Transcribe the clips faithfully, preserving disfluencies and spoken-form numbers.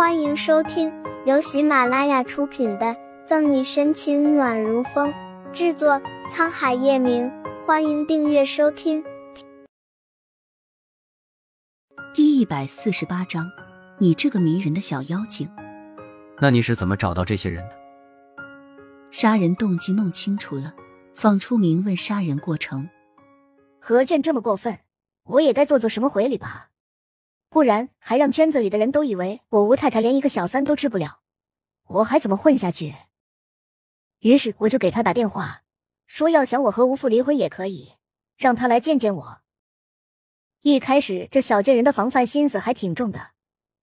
欢迎收听由喜马拉雅出品的《赠你深情暖如风》，制作沧海夜明。欢迎订阅收听。第一百四十八章，你这个迷人的小妖精。那你是怎么找到这些人的？杀人动机弄清楚了，放出名问杀人过程。何震这么过分，我也该做做什么回礼吧，不然还让圈子里的人都以为我吴太太连一个小三都治不了，我还怎么混下去？于是我就给他打电话，说要想我和吴父离婚也可以，让他来见见我。一开始这小贱人的防范心思还挺重的，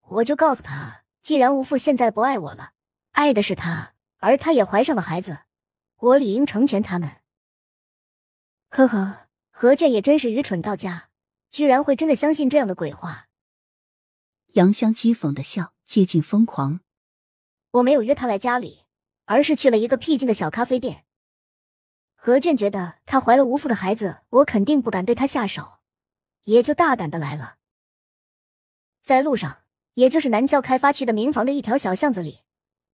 我就告诉他，既然吴父现在不爱我了，爱的是他，而他也怀上了孩子，我理应成全他们。呵呵，何震也真是愚蠢到家，居然会真的相信这样的鬼话。杨香讥讽的笑，接近疯狂。我没有约他来家里，而是去了一个僻静的小咖啡店。何震觉得他怀了无父的孩子，我肯定不敢对他下手，也就大胆的来了。在路上，也就是南郊开发区的民房的一条小巷子里，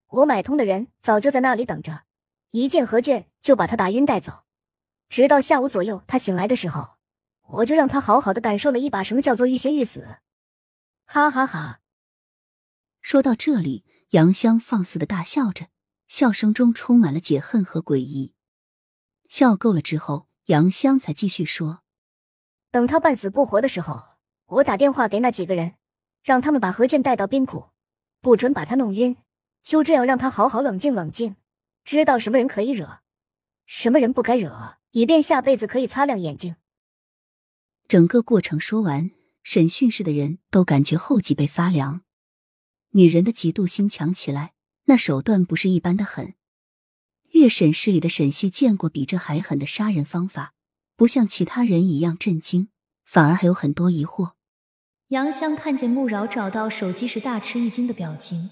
我买通的人早就在那里等着，一见何震就把他打晕带走。直到下午左右他醒来的时候，我就让他好好的感受了一把什么叫做欲仙欲死。哈哈哈。说到这里，杨香放肆的大笑着，笑声中充满了解恨和诡异。笑够了之后，杨香才继续说，等他半死不活的时候，我打电话给那几个人，让他们把何震带到冰谷，不准把他弄晕，就这样让他好好冷静冷静，知道什么人可以惹，什么人不该惹，以便下辈子可以擦亮眼睛。整个过程说完，审讯室的人都感觉后脊背发凉，女人的嫉妒心强起来，那手段不是一般的狠。月审室里的沈西见过比这还狠的杀人方法，不像其他人一样震惊，反而还有很多疑惑。杨香看见穆饶找到手机时大吃一惊的表情，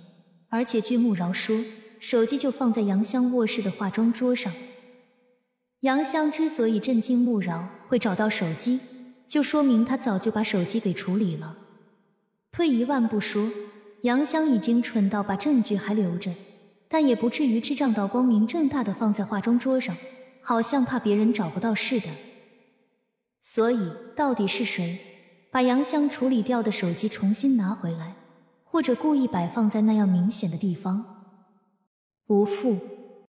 而且据穆饶说，手机就放在杨香卧室的化妆桌上。杨香之所以震惊穆饶会找到手机，就说明他早就把手机给处理了。退一万步说，杨香已经蠢到把证据还留着，但也不至于智障到光明正大的放在化妆桌上，好像怕别人找不到似的。所以到底是谁把杨香处理掉的手机重新拿回来，或者故意摆放在那样明显的地方？无父。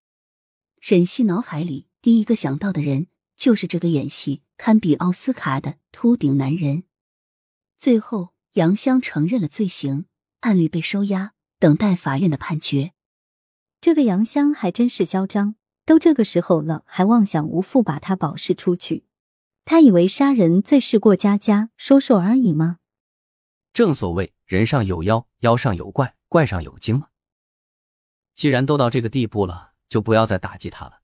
沈西脑海里第一个想到的人就是这个演戏堪比奥斯卡的秃顶男人。最后杨香承认了罪行，案律被收押，等待法院的判决。这个杨香还真是嚣张，都这个时候了还妄想无父把他保释出去。他以为杀人罪事过家家，说说而已吗？正所谓人上有妖，妖上有怪，怪上有精嘛。既然都到这个地步了，就不要再打击他了。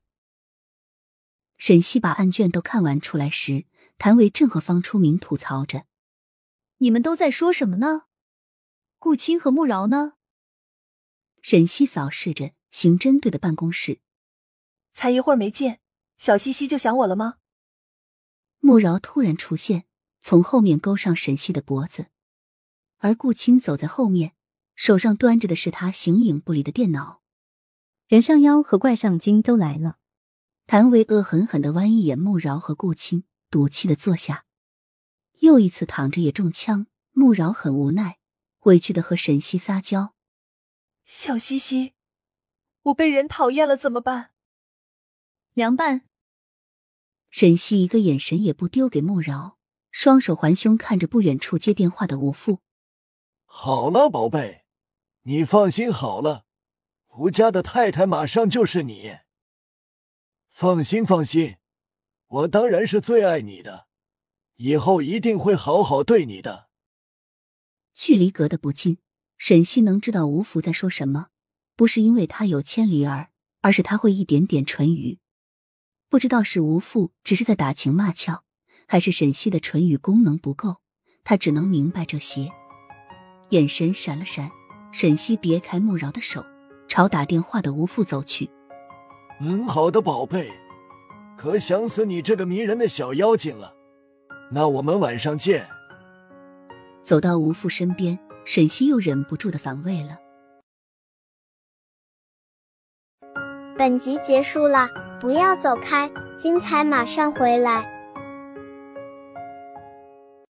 沈西把案卷都看完出来时，谭维正和方初明吐槽着，你们都在说什么呢？顾青和穆饶呢？沈西扫视着刑侦队的办公室，才一会儿没见，小西西就想我了吗？穆饶突然出现，从后面勾上沈西的脖子，而顾青走在后面，手上端着的是他形影不离的电脑。人上妖和怪上精都来了。谭维恶狠狠地剜一眼穆饶和顾青，赌气地坐下。又一次躺着也中枪，穆饶很无奈，委屈地和沈西撒娇。小西西，我被人讨厌了怎么办？凉拌。沈西一个眼神也不丢给穆饶，双手环胸看着不远处接电话的吴父。好了宝贝，你放心好了，吴家的太太马上就是你。放心放心，我当然是最爱你的，以后一定会好好对你的。距离隔得不近，沈西能知道吴福在说什么，不是因为他有千里耳，而是他会一点点唇语。不知道是吴父只是在打情骂俏，还是沈西的唇语功能不够，他只能明白这些。眼神闪了闪，沈西别开穆饶的手，朝打电话的吴父走去。嗯，好的宝贝，可想死你这个迷人的小妖精了，那我们晚上见。走到吴父身边，沈西又忍不住地反胃了，本集结束了，不要走开，精彩马上回来。